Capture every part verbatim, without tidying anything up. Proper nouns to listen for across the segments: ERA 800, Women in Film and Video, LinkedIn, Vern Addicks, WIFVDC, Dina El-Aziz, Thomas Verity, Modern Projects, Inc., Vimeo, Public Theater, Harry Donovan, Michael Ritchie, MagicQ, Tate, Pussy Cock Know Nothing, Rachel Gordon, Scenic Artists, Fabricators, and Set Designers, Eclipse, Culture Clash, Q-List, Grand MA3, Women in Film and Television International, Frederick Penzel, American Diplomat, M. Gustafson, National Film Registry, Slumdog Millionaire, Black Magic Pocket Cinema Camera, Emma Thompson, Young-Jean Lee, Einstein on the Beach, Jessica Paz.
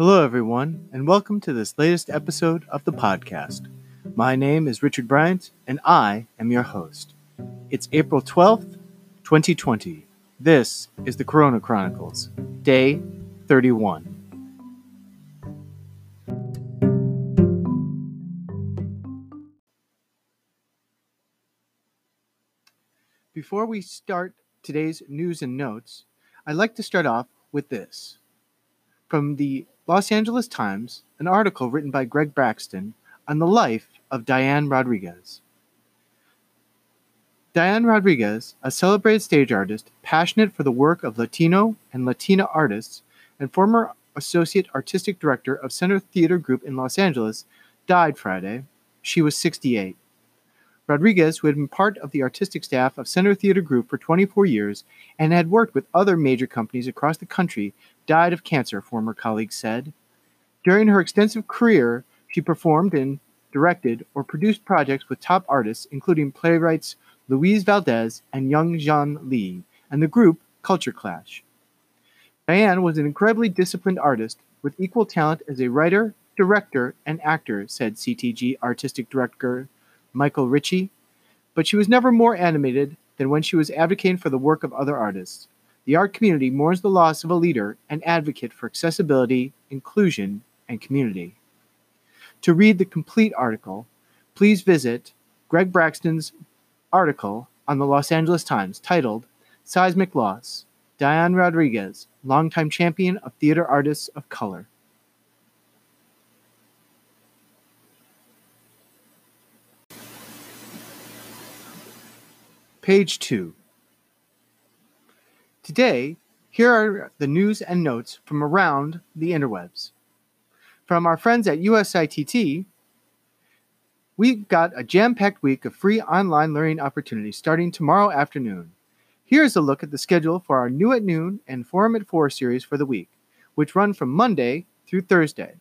Hello, everyone, and welcome to this latest episode of the podcast. My name is Richard Bryant, and I am your host. It's April twelfth, twenty twenty. This is the Corona Chronicles, Day thirty-one. Before we start today's news and notes, I'd like to start off with this. From the Los Angeles Times, an article written by Greg Braxton on the life of Diane Rodriguez. Diane Rodriguez, a celebrated stage artist passionate for the work of Latino and Latina artists and former associate artistic director of Center Theater Group in Los Angeles, died Friday. She was sixty-eight. Rodriguez, who had been part of the artistic staff of Center Theater Group for twenty-four years and had worked with other major companies across the country, died of cancer, former colleagues said. During her extensive career, she performed and directed or produced projects with top artists, including playwrights Luis Valdez and Young-Jean Lee, and the group Culture Clash. Diane was an incredibly disciplined artist with equal talent as a writer, director, and actor, said C T G artistic director Michael Ritchie, but she was never more animated than when she was advocating for the work of other artists. The art community mourns the loss of a leader and advocate for accessibility, inclusion, and community. To read the complete article, please visit Greg Braxton's article on the Los Angeles Times titled "Seismic Loss, Diane Rodriguez, Longtime Champion of Theater Artists of Color." Page two. Today, here are the news and notes from around the interwebs. From our friends at U S I T T, we've got a jam-packed week of free online learning opportunities starting tomorrow afternoon. Here's a look at the schedule for our New at Noon and Forum at four series for the week, which run from Monday through Thursday.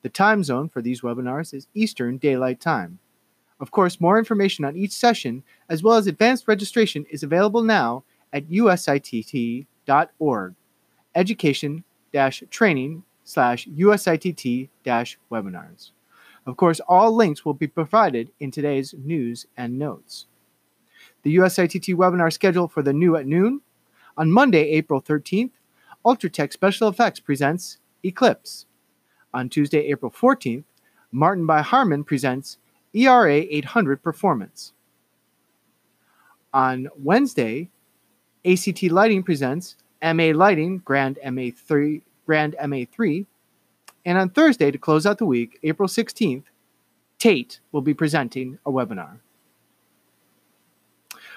The time zone for these webinars is Eastern Daylight Time. Of course, more information on each session, as well as advanced registration, is available now at U S I T T dot org, education-training slash U S I T T webinars. Of course, all links will be provided in today's news and notes. The U S I T T webinar schedule for the New at Noon. On Monday, April thirteenth, UltraTech Special Effects presents Eclipse. On Tuesday, April fourteenth, Martin by Harman presents E R A eight hundred Performance. On Wednesday, A C T Lighting presents M A Lighting, Grand M A three, Grand M A three. And on Thursday, to close out the week, April sixteenth, Tate will be presenting a webinar.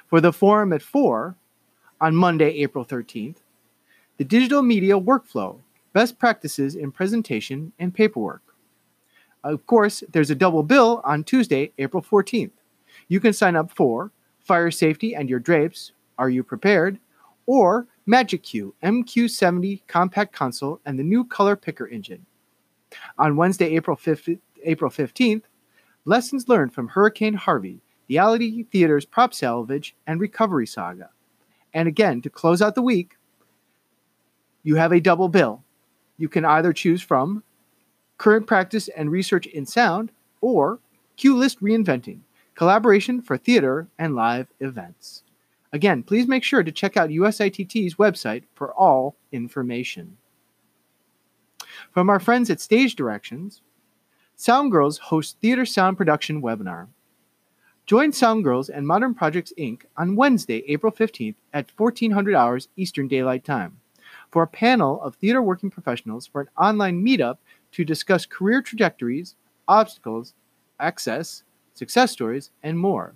For the Forum at four, on Monday, April thirteenth, the Digital Media Workflow, Best Practices in Presentation and Paperwork. Of course, there's a double bill on Tuesday, April fourteenth. You can sign up for Fire Safety and Your Drapes, Are You Prepared? Or MagicQ, M Q seventy Compact Console and the New Color Picker Engine. On Wednesday, April fifteenth, Lessons Learned from Hurricane Harvey, the Alley Theater's Prop Salvage and Recovery Saga. And again, to close out the week, you have a double bill. You can either choose from Current Practice and Research in Sound, or Q-List Reinventing, Collaboration for Theater and Live Events. Again, please make sure to check out U S I T T's website for all information. From our friends at Stage Directions, Sound Girls hosts Theater Sound Production Webinar. Join Sound Girls and Modern Projects, Incorporated on Wednesday, April fifteenth at fourteen hundred hours Eastern Daylight Time for a panel of theater working professionals for an online meetup to discuss career trajectories, obstacles, access, success stories, and more.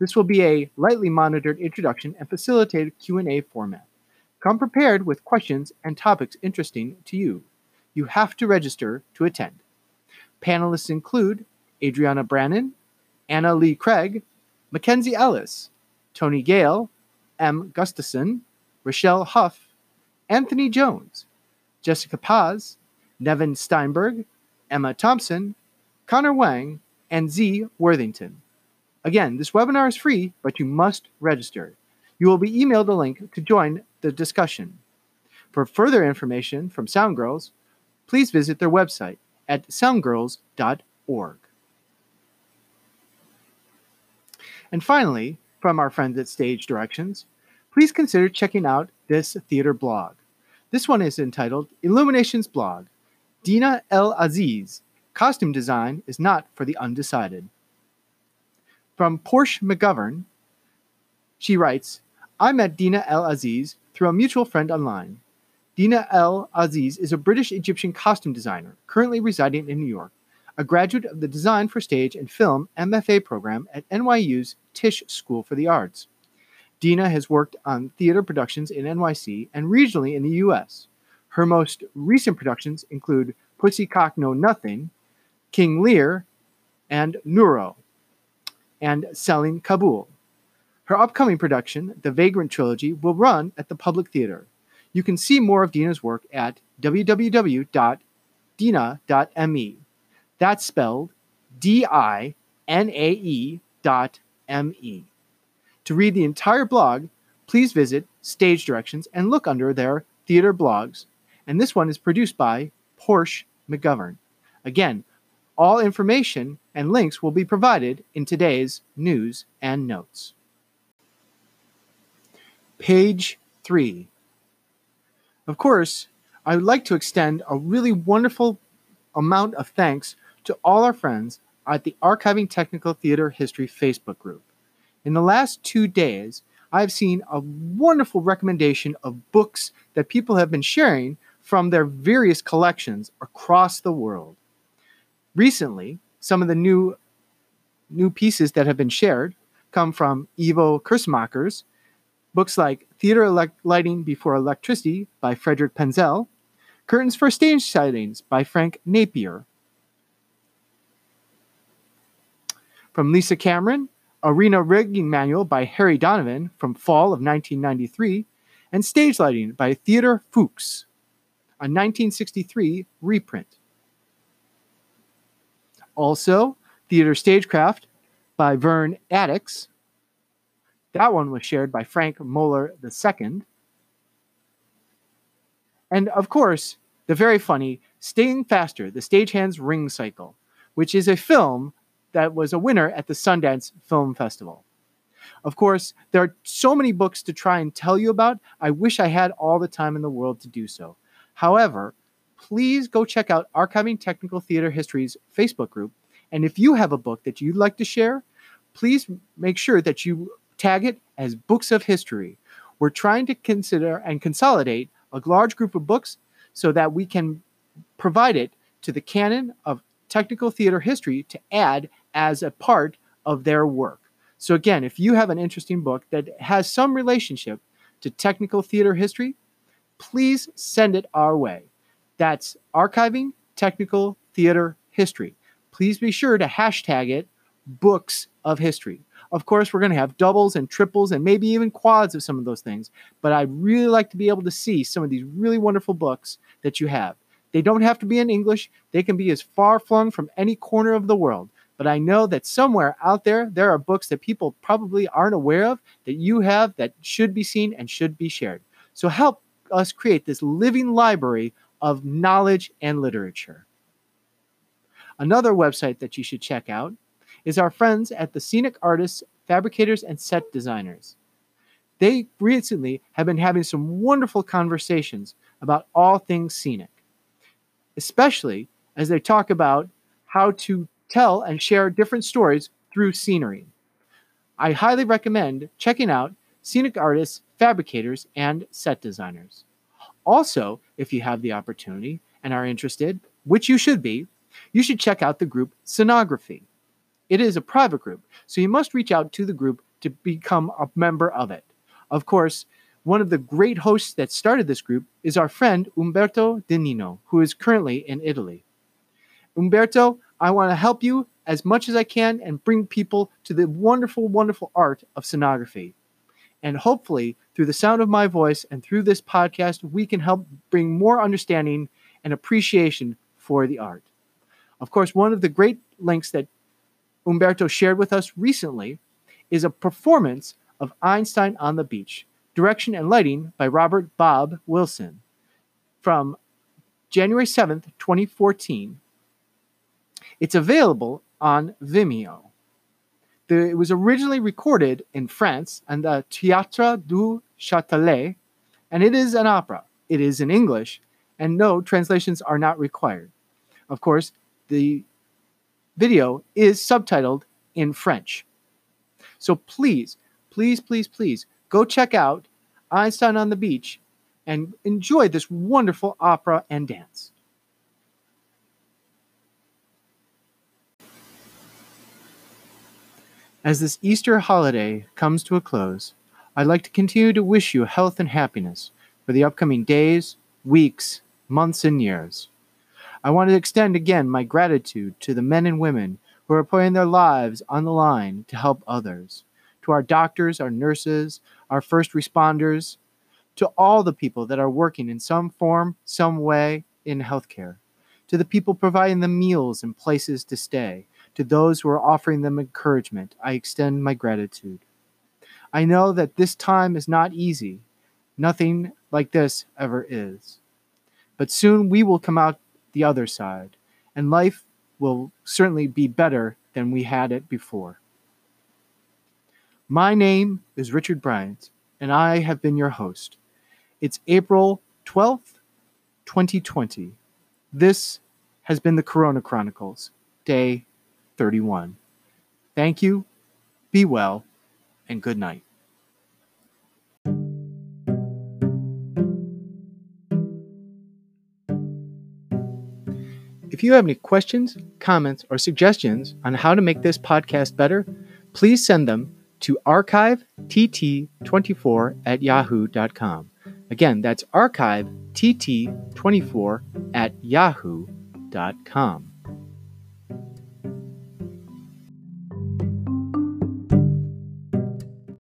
This will be a lightly monitored introduction and facilitated Q and A format. Come prepared with questions and topics interesting to you. You have to register to attend. Panelists include Adriana Brannan, Anna Lee Craig, Mackenzie Ellis, Tony Gale, M. Gustafson, Rochelle Huff, Anthony Jones, Jessica Paz, Nevin Steinberg, Emma Thompson, Connor Wang, and Z. Worthington. Again, this webinar is free, but you must register. You will be emailed a link to join the discussion. For further information from Sound Girls, please visit their website at sound girls dot org. And finally, from our friends at Stage Directions, please consider checking out this theater blog. This one is entitled Illuminations Blog, Dina El-Aziz, Costume Design is Not for the Undecided. From Porsche McGovern, she writes, I met Dina El-Aziz through a mutual friend online. Dina El-Aziz is a British-Egyptian costume designer currently residing in New York, a graduate of the Design for Stage and Film M F A program at N Y U's Tisch School for the Arts. Dina has worked on theater productions in N Y C and regionally in the U S. Her most recent productions include Pussy Cock Know Nothing, King Lear, and Nuro, and Selling Kabul. Her upcoming production, The Vagrant Trilogy, will run at the Public Theater. You can see more of Dina's work at w w w dot dina dot m e. That's spelled D I N A E dot M E. To read the entire blog, please visit Stage Directions and look under their theater blogs. And this one is produced by Porsche McGovern. Again, all information and links will be provided in today's news and notes. Page three. Of course, I would like to extend a really wonderful amount of thanks to all our friends at the Archiving Technical Theater History Facebook group. In the last two days, I've seen a wonderful recommendation of books that people have been sharing from their various collections across the world. Recently, some of the new, new pieces that have been shared come from Ivo Kersmacher's books like Theater Elect Lighting Before Electricity by Frederick Penzel, Curtains for Stage Sightings by Frank Napier. From Lisa Cameron, Arena Rigging Manual by Harry Donovan from fall of nineteen ninety-three, and Stage Lighting by Theodor Fuchs, a nineteen sixty-three reprint. Also, Theater Stagecraft by Vern Addicks. That one was shared by Frank Moeller the second. And of course, the very funny Staying Faster, The Stagehand's Ring Cycle, which is a film that was a winner at the Sundance Film Festival. Of course, there are so many books to try and tell you about. I wish I had all the time in the world to do so. However, please go check out Archiving Technical Theater History's Facebook group. And if you have a book that you'd like to share, please make sure that you tag it as Books of History. We're trying to consider and consolidate a large group of books so that we can provide it to the canon of technical theater history to add as a part of their work. So again, if you have an interesting book that has some relationship to technical theater history, please send it our way. That's Archiving Technical Theater History. Please be sure to hashtag it Books of History. Of course, we're going to have doubles and triples and maybe even quads of some of those things, but I'd really like to be able to see some of these really wonderful books that you have. They don't have to be in English. They can be as far flung from any corner of the world. But I know that somewhere out there, there are books that people probably aren't aware of that you have that should be seen and should be shared. So help us create this living library of knowledge and literature. Another website that you should check out is our friends at the Scenic Artists, Fabricators, and Set Designers. They recently have been having some wonderful conversations about all things scenic, especially as they talk about how to tell and share different stories through scenery. I highly recommend checking out Scenic Artists, Fabricators, and Set Designers. Also, if you have the opportunity and are interested, which you should be, you should check out the group Scenography. It is a private group, so you must reach out to the group to become a member of it. Of course, one of the great hosts that started this group is our friend Umberto De Nino, who is currently in Italy. Umberto, I want to help you as much as I can and bring people to the wonderful, wonderful art of scenography. And hopefully, through the sound of my voice and through this podcast, we can help bring more understanding and appreciation for the art. Of course, one of the great links that Umberto shared with us recently is a performance of Einstein on the Beach, Direction and Lighting by Robert Bob Wilson from January seventh, twenty fourteen. It's available on Vimeo. The, it was originally recorded in France and the Théâtre du Châtelet, and it is an opera. It is in English, and no translations are not required. Of course, the video is subtitled in French. So please, please, please, please go check out Einstein on the Beach and enjoy this wonderful opera and dance. As this Easter holiday comes to a close, I'd like to continue to wish you health and happiness for the upcoming days, weeks, months, and years. I want to extend again my gratitude to the men and women who are putting their lives on the line to help others, to our doctors, our nurses, our first responders, to all the people that are working in some form, some way in healthcare, to the people providing them meals and places to stay, to those who are offering them encouragement. I extend my gratitude. I know that this time is not easy. Nothing like this ever is. But soon we will come out the other side, and life will certainly be better than we had it before. My name is Richard Bryant, and I have been your host. It's April twelfth, twenty twenty. This has been the Corona Chronicles, Day thirty-one. Thank you, be well, and good night. If you have any questions, comments, or suggestions on how to make this podcast better, please send them to archive t t two four at yahoo dot com. Again, that's archive t t two four at yahoo dot com.